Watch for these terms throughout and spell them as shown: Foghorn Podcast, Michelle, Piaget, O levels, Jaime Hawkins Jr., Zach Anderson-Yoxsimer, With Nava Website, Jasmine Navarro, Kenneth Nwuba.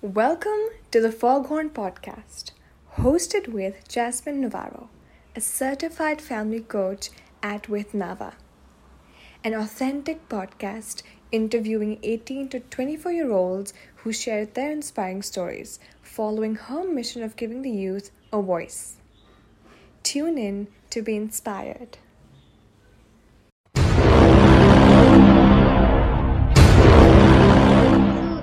Welcome to the Foghorn Podcast, hosted with Jasmine Navarro, a certified family coach at With Nava. An authentic podcast interviewing 18 to 24-year-olds who share their inspiring stories, following her mission of giving the youth a voice. Tune in to be inspired.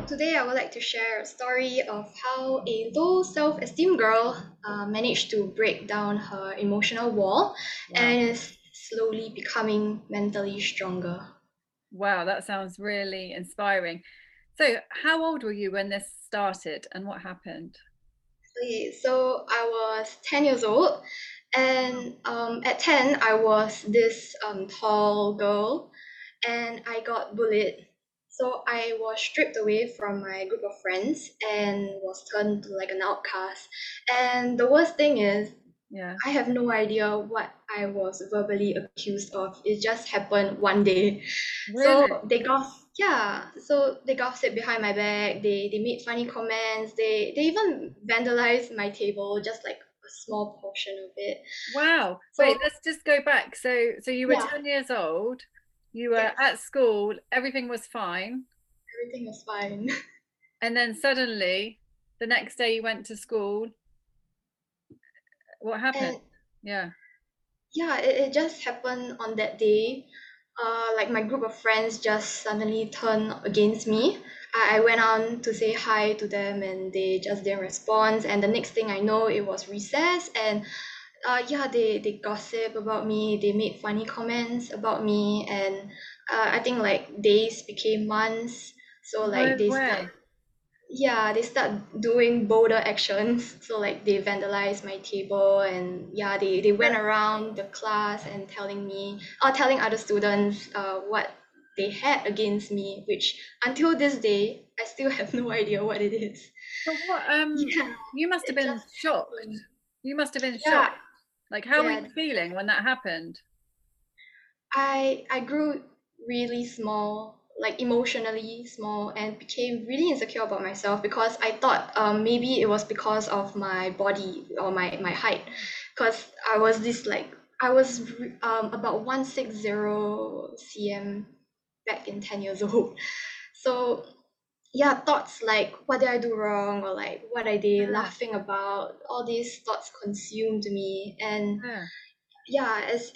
Today, I would like to share a story of how a low self-esteem girl managed to break down her emotional wall and is slowly becoming mentally stronger. Wow, that sounds really inspiring. So how old were you when this started and what happened? Okay, so I was 10 years old, and at 10, I was this tall girl, and I got bullied. So I was stripped away from my group of friends and was turned to like an outcast. And the worst thing is, I have no idea what I was verbally accused of. It just happened one day. Really? So they gossiped behind my back. They made funny comments. They even vandalized my table, just like a small portion of it. Wow. So, wait, let's just go back. So you were 10 years old. You were at school, everything was fine. Everything was fine. And then suddenly, the next day you went to school. What happened? It just happened on that day. Like my group of friends just suddenly turned against me. I went on to say hi to them and they just didn't respond. And the next thing I know, it was recess and they gossip about me, they made funny comments about me, and I think like days became months, so like they start doing bolder actions, so like they vandalized my table and they went around the class and telling other students what they had against me, which until this day I still have no idea what it is. You must have been shocked. Shocked. Like, how were you feeling when that happened? I grew really small, like emotionally small, and became really insecure about myself because I thought maybe it was because of my body or my height, because I was about 160 cm back in 10 years old. So thoughts like, what did I do wrong? Or like, what are they laughing about? All these thoughts consumed me. And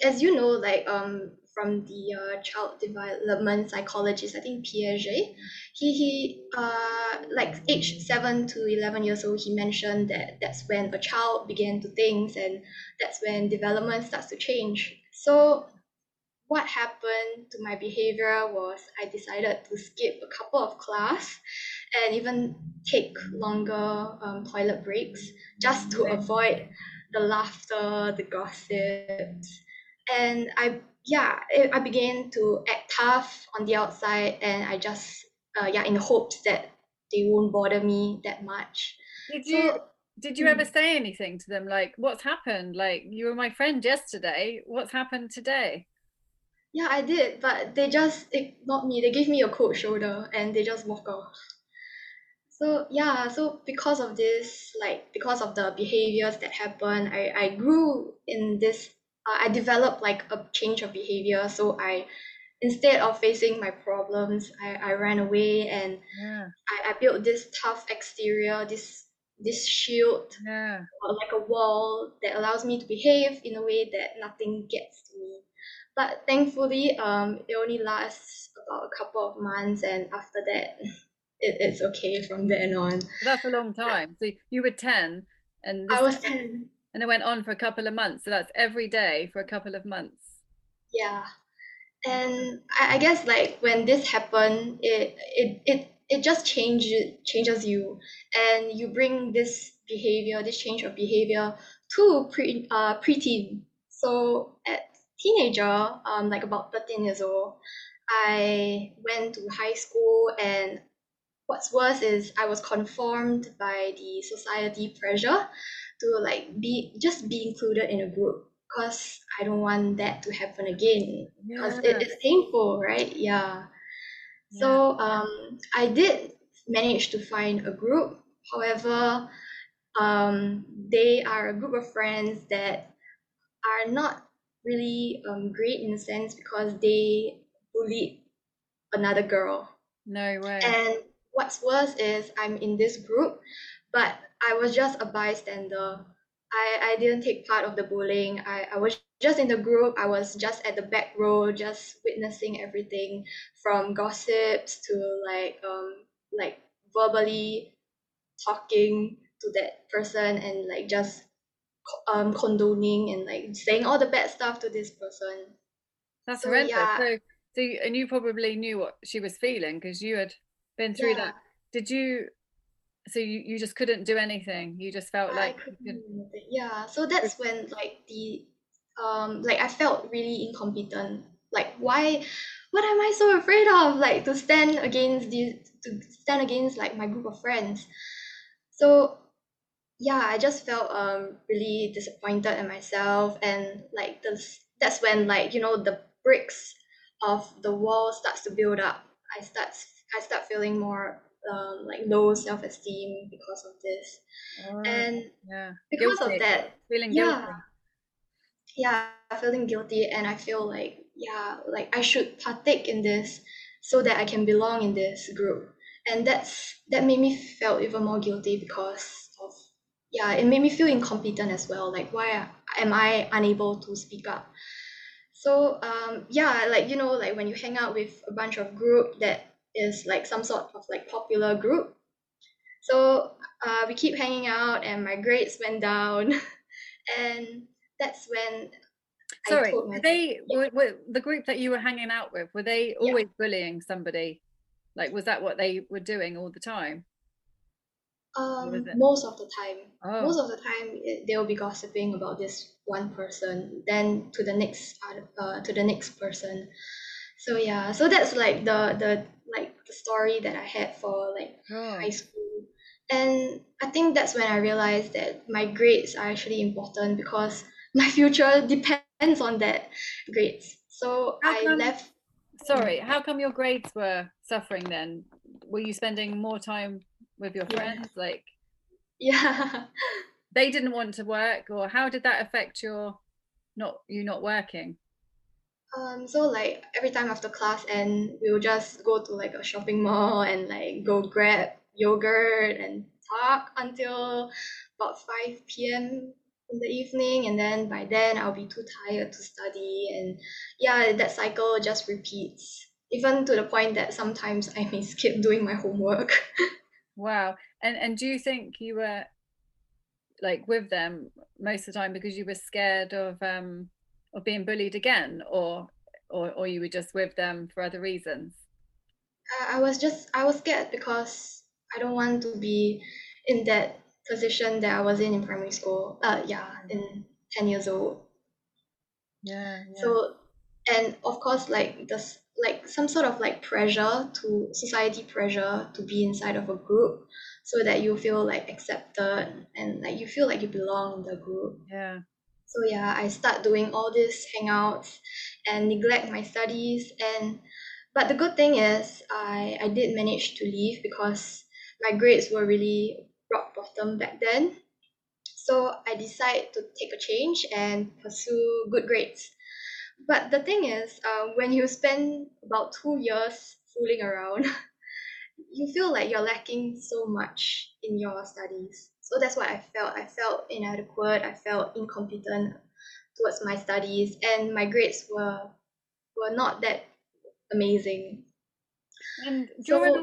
as you know, like from the child development psychologist, I think Piaget, he like age 7 to 11 years old, he mentioned that that's when a child began to think and that's when development starts to change. So what happened to my behavior was I decided to skip a couple of class and even take longer toilet breaks just to avoid the laughter, the gossips. And I began to act tough on the outside, and I just, in hopes that they won't bother me that much. Did you ever say anything to them? Like, what's happened? Like, you were my friend yesterday. What's happened today? Yeah, I did, but they just ignored me. They gave me a cold shoulder and they just walk off. So because of this, like because of the behaviors that happened, I grew in this, I developed like a change of behavior. So I, instead of facing my problems, I ran away and I built this tough exterior, this shield, or like a wall that allows me to behave in a way that nothing gets to me. But thankfully, it only lasts about a couple of months, and after that, it's okay from then on. That's a long time. So you were 10, and I was 10, and it went on for a couple of months. So that's every day for a couple of months. Yeah, and I guess like when this happened, it just changes you, and you bring this behavior, this change of behavior, to preteen. So at teenager, like about 13 years old, I went to high school, and what's worse is I was conformed by the society pressure to like be included in a group, because I don't want that to happen again, because it's painful, right? So I did manage to find a group However, they are a group of friends that are not really great in a sense because they bullied another girl. No way. And what's worse is I'm in this group, but I was just a bystander. I didn't take part of the bullying. I was just in the group. I was just at the back row, just witnessing everything from gossips to like verbally talking to that person and like just condoning and like saying all the bad stuff to this person. That's horrendous. Yeah. So and you probably knew what she was feeling because you had been through that. Did you? So you just couldn't do anything. You just felt like yeah. So that's when like the I felt really incompetent. Like why? What am I so afraid of? Like to stand against like my group of friends. So yeah, I just felt really disappointed in myself, and like that's when like the bricks of the wall starts to build up. I start feeling more like low self-esteem because of this. Because guilty. Of that feeling guilty. Feeling guilty, and I feel like I should partake in this so that I can belong in this group, and that made me feel even more guilty because of it made me feel incompetent as well. Like why am I unable to speak up? So like when you hang out with a bunch of group that is like some sort of like popular group. So we keep hanging out and my grades went down and that's when I told myself, were the group that you were hanging out with, were they always bullying somebody? Like was that what they were doing all the time? Most of the time. Oh. Most of the time they'll be gossiping about this one person, then to the next person. So yeah, so that's like the story that I had for like high school, and I think that's when I realized that my grades are actually important because my future depends on that grades. So how come your grades were suffering then? Were you spending more time with your friends? Like they didn't want to work, or how did that affect your not working? So like every time after class and we'll just go to like a shopping mall and like go grab yogurt and talk until about 5 p.m. in the evening, and then by then I'll be too tired to study, and that cycle just repeats, even to the point that sometimes I may skip doing my homework. Wow. And do you think you were like with them most of the time because you were scared of being bullied again, or you were just with them for other reasons? I was scared because I don't want to be in that position that I was in primary school, in 10 years old. So, and of course like this, like some sort of like pressure to society pressure to be inside of a group so that you feel like accepted and like you feel like you belong in the group. So I start doing all these hangouts and neglect my studies, but the good thing is I did manage to leave because my grades were really rock bottom back then. So I decided to take a change and pursue good grades. But the thing is, when you spend about 2 years fooling around, you feel like you're lacking so much in your studies. So that's what I felt. I felt inadequate. I felt incompetent towards my studies, and my grades were not that amazing. And during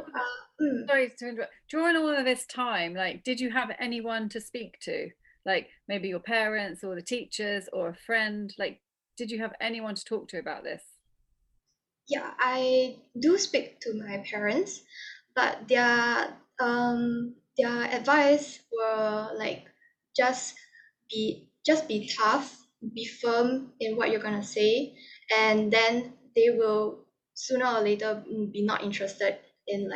all of this time, like, did you have anyone to speak to? Like maybe your parents or the teachers or a friend? Like, did you have anyone to talk to about this? Yeah, I do speak to my parents, but their advice were like, just be tough, be firm in what you're gonna say, and then they will sooner or later be not interested in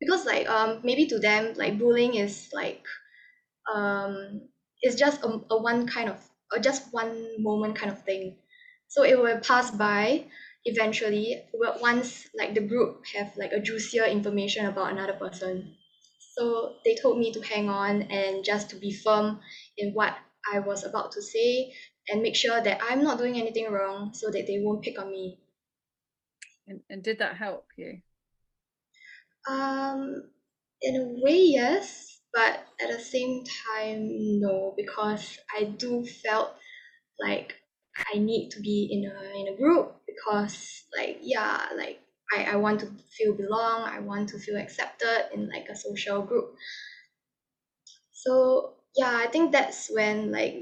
because like maybe to them like bullying is like it's just a one kind of just one moment kind of thing, so it will pass by eventually once like the group have like a juicier information about another person. So they told me to hang on and just to be firm in what I was about to say and make sure that I'm not doing anything wrong so that they won't pick on me. And did that help you? In a way, yes, but at the same time, no, because I do felt like I need to be in a group because I want to feel belong, I want to feel accepted in like a social group. So yeah, I think that's when like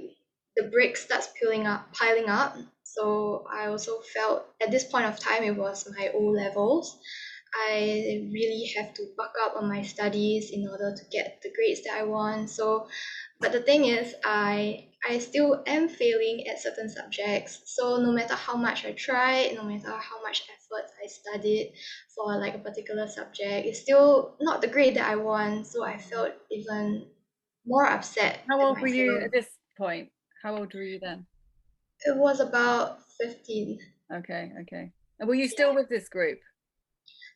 the brick starts piling up. So I also felt at this point of time, it was my O levels. I really have to buck up on my studies in order to get the grades that I want. So, but the thing is, I still am failing at certain subjects. So no matter how much I tried, no matter how much effort I studied for like a particular subject, it's still not the grade that I want. So I felt even more upset. How old were you at this point? How old were you then? It was about 15. Okay. And were you still with this group?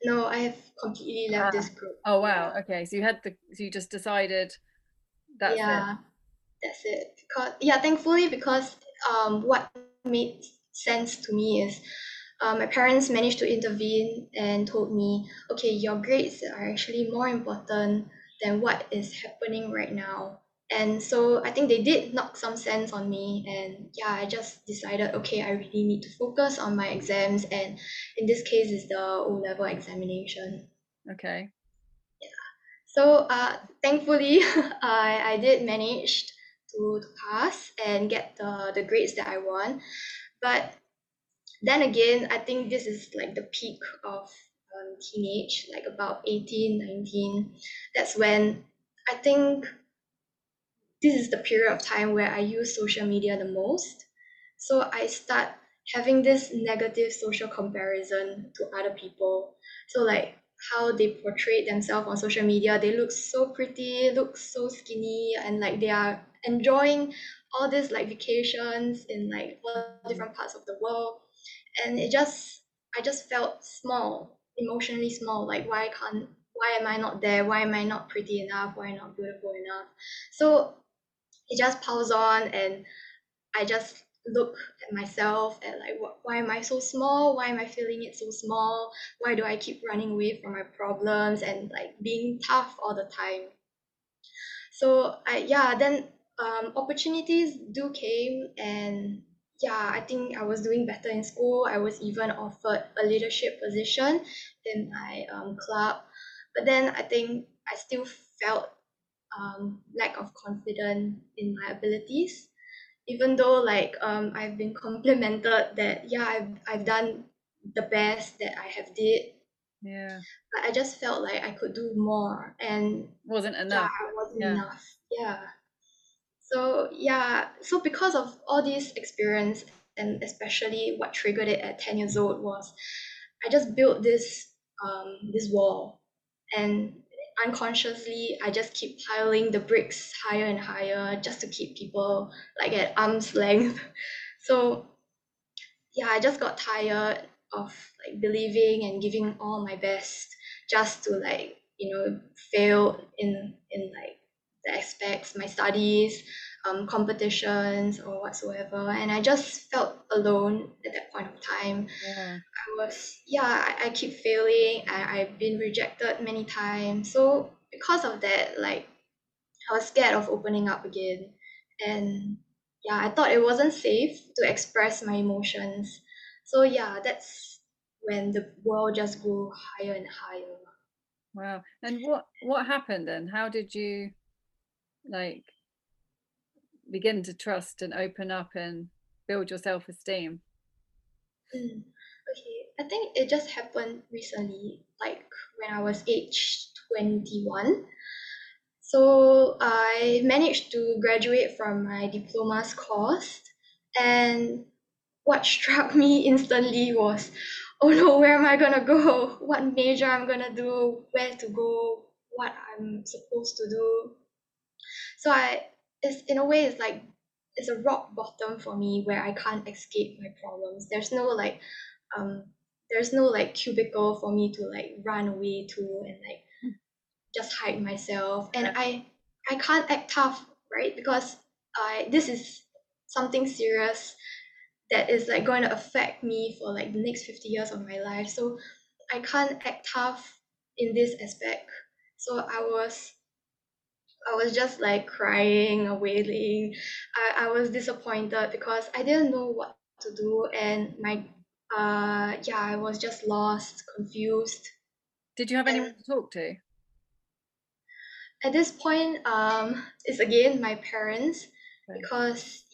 No, I have completely left this group. Oh wow, okay. So you just decided that's it. That's it. Because thankfully, because what made sense to me is my parents managed to intervene and told me, okay, your grades are actually more important than what is happening right now. And so I think they did knock some sense on me, and I just decided, okay, I really need to focus on my exams, and in this case is the O-level examination. Okay. Yeah. So thankfully, I did manage to pass and get the grades that I want. But then again, I think this is like the peak of teenage, like about 18, 19. That's when I think this is the period of time where I use social media the most. So I start having this negative social comparison to other people. So like how they portray themselves on social media, they look so pretty, look so skinny, and like they are enjoying all these like vacations in like all different parts of the world. And I just felt small, emotionally small, like why am I not there? Why am I not pretty enough? Why not beautiful enough? So it just piles on, and I just look at myself and like, why am I so small? Why am I feeling it so small? Why do I keep running away from my problems and like being tough all the time? So then opportunities do came, and I think I was doing better in school. I was even offered a leadership position in my club, but then I think I still felt lack of confidence in my abilities, even though like I've been complimented that I've done the best that I have did. Yeah, but I just felt like I could do more, and wasn't enough. Enough. Yeah. So because of all these experience, and especially what triggered it at 10 years old was, I just built this wall, and unconsciously I just keep piling the bricks higher and higher just to keep people like at arm's length. So I just got tired of like believing and giving all my best just to like, fail in like the aspects, my studies, competitions or whatsoever. And I just felt alone at that point of time. Yeah. I keep failing. I've been rejected many times. So because of that, like I was scared of opening up again. And I thought it wasn't safe to express my emotions. So that's when the world just grew higher and higher. Wow. And what happened then? How did you like begin to trust and open up and build your self-esteem? Okay, I think it just happened recently, like when I was age 21. So I managed to graduate from my diploma's course, and what struck me instantly was, oh no, where am I gonna go? What major I'm gonna do? Where to go? What I'm supposed to do? So it's like it's a rock bottom for me where I can't escape my problems. There's no like cubicle for me to like run away to and like just hide myself, and I can't act tough, right? Because this is something serious that is like going to affect me for like the next 50 years of my life. So I can't act tough in this aspect. So I was just like crying or wailing. I was disappointed because I didn't know what to do, and my I was just lost, confused. Did you have anyone to talk to? At this point, it's again my parents, right? Because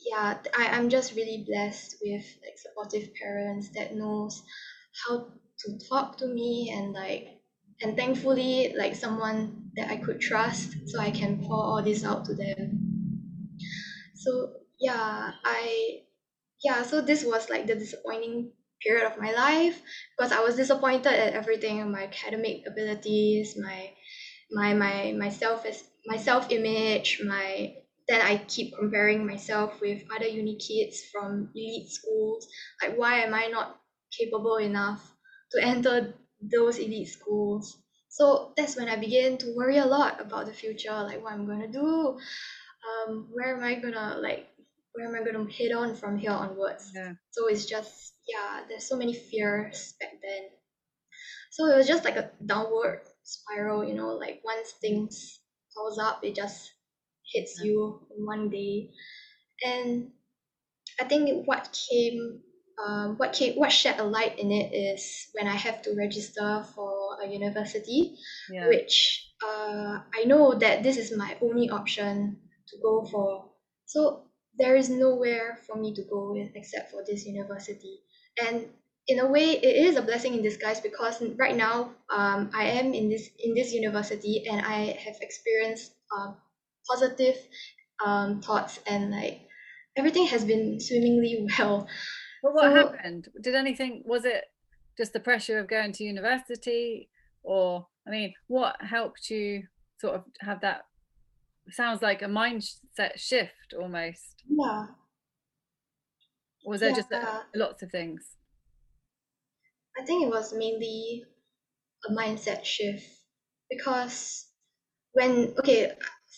I'm just really blessed with like supportive parents that knows how to talk to me, and and thankfully like someone that I could trust, so I can pour all this out to them. So so this was like the disappointing period of my life, because I was disappointed at everything, my academic abilities, my self-image, then I keep comparing myself with other uni kids from elite schools. Like, why am I not capable enough to enter those elite schools? So that's when I began to worry a lot about the future, like what I'm gonna do, where am I gonna head on from here onwards. Yeah. So it's just there's so many fears back then. So it was just like a downward spiral, like once things pulls up, it just hits you in one day. And I think what shed a light in it is when I have to register for a university, which I know that this is my only option to go for. So there is nowhere for me to go with except for this university. And in a way, it is a blessing in disguise, because right now I am in this university, and I have experienced positive thoughts, and like everything has been swimmingly well. Well, what happened? Was it just the pressure of going to university, or what helped you sort of have that? Sounds like a mindset shift almost. Yeah. Or was there just lots of things? I think it was mainly a mindset shift, because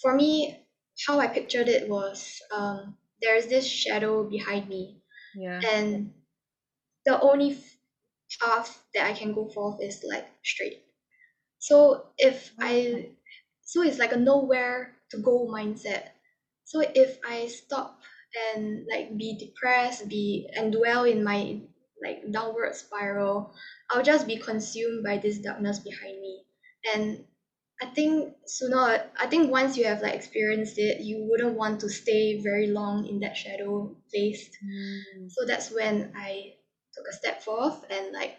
for me, how I pictured it was there is this shadow behind me. Yeah. And the only path that I can go forth is like straight. So it's like a nowhere to go mindset. So if I stop and like be depressed, and dwell in my like downward spiral, I'll just be consumed by this darkness behind me. And I think once you have like experienced it, you wouldn't want to stay very long in that shadow phase. Mm. So that's when I took a step forth and like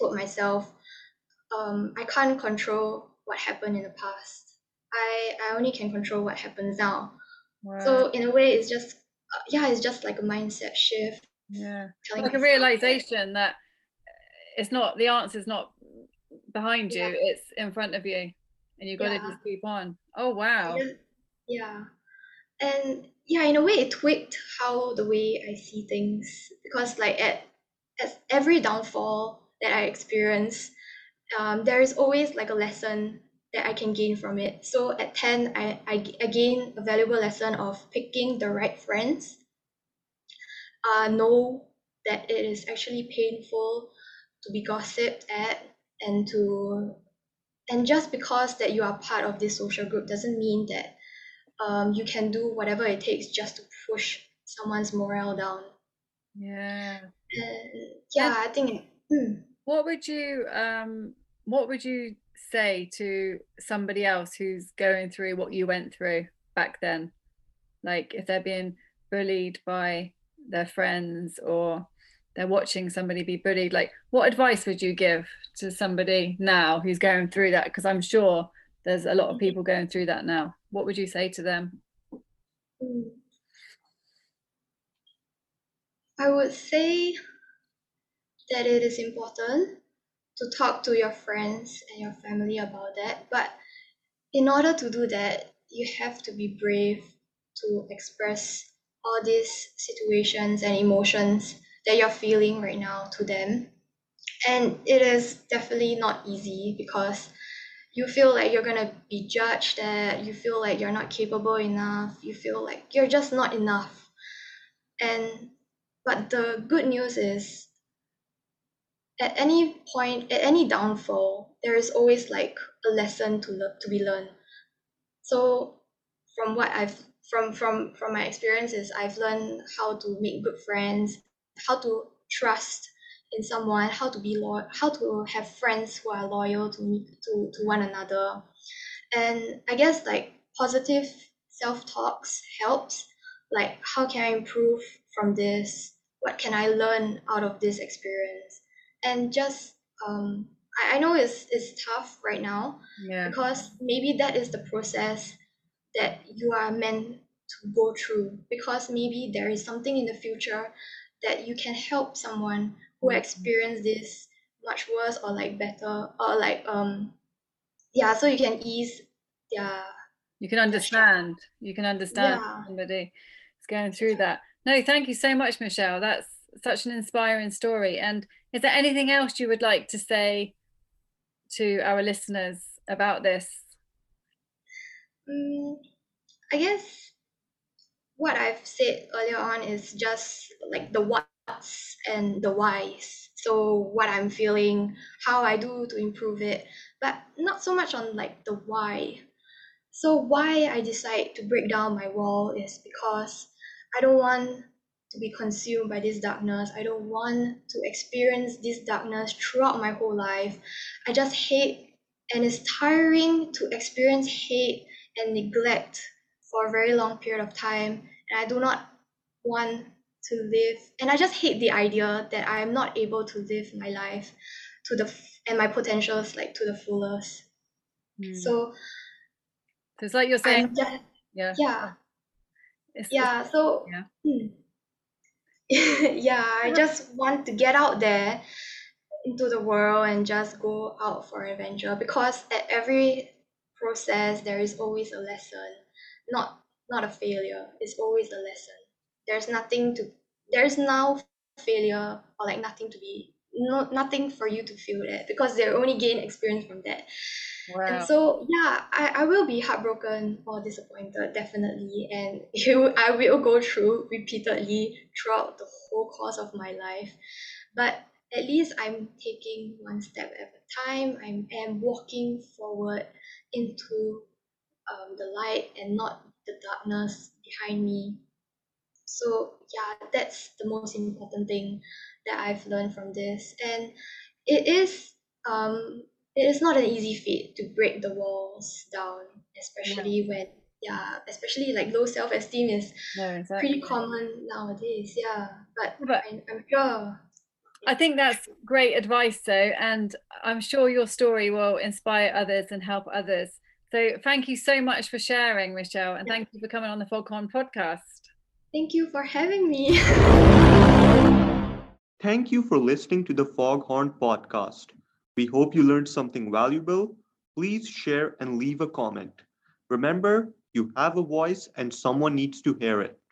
told myself, I can't control what happened in the past. I only can control what happens now. Wow. So in a way, it's just like a mindset shift. Yeah, like a realization that it's not, the answer's not behind you, it's in front of you, and you've got to just keep on. Oh wow. In a way, it tweaked the way I see things, because like at every downfall that I experience, there is always like a lesson that I can gain from it. So at 10, I gained a valuable lesson of picking the right friends. Know that it is actually painful to be gossiped at, and just because that you are part of this social group doesn't mean that you can do whatever it takes just to push someone's morale down. I think. What would you say to somebody else who's going through what you went through back then, like if they're being bullied by their friends, or they're watching somebody be bullied, like what advice would you give to somebody now who's going through that? Because I'm sure there's a lot of people going through that now. What would you say to them? I would say that it is important to talk to your friends and your family about that, but in order to do that, you have to be brave to express all these situations and emotions that you're feeling right now to them. And it is definitely not easy, because you feel like you're gonna be judged at, you feel like you're not capable enough, you feel like you're just not enough. But the good news is, at any point, at any downfall, there is always like a lesson to be learned. So from what I've from my experiences, I've learned how to make good friends, how to trust in someone, how to be loyal, how to have friends who are loyal to me, to one another. And I guess like positive self-talks helps, like how can I improve from this? What can I learn out of this experience? And just I know it's tough right now, yeah, because maybe that is the process that you are meant to go through, because maybe there is something in the future that you can help someone who experienced this much worse or like better, or like yeah, so you can ease their, you can understand yeah, somebody is going through that. No, thank you so much, Michelle. That's such an inspiring story. And is there anything else you would like to say to our listeners about this? I guess what I've said earlier on is just like the what's and the why's. So what I'm feeling, how I do to improve it, but not so much on like the why. So why I decide to break down my wall is because I don't want to be consumed by this darkness. I don't want to experience this darkness throughout my whole life. I just hate, and it's tiring to experience hate and neglect for a very long period of time, and I do not want to live, and I just hate the idea that I am not able to live my life to the and my potentials like to the fullest. So it's like you're saying, I just want to get out there into the world and just go out for an adventure, because at every process there is always a lesson, not a failure. It's always a lesson. There's no failure or like nothing for you to feel that, because they only gain experience from that. Wow. And so yeah, I will be heartbroken or disappointed, definitely, and I will go through repeatedly throughout the whole course of my life. But at least I'm taking one step at a time. I'm walking forward into the light and not the darkness behind me. So yeah, that's the most important thing that I've learned from this. And it is not an easy feat to break the walls down, especially when like low self-esteem is pretty common nowadays. Yeah, but I'm sure. I think that's great advice though, and I'm sure your story will inspire others and help others. So thank you so much for sharing, Michelle, and thank you for coming on the Foghorn Podcast. Thank you for having me. Thank you for listening to the Foghorn Podcast. We hope you learned something valuable. Please share and leave a comment. Remember, you have a voice and someone needs to hear it.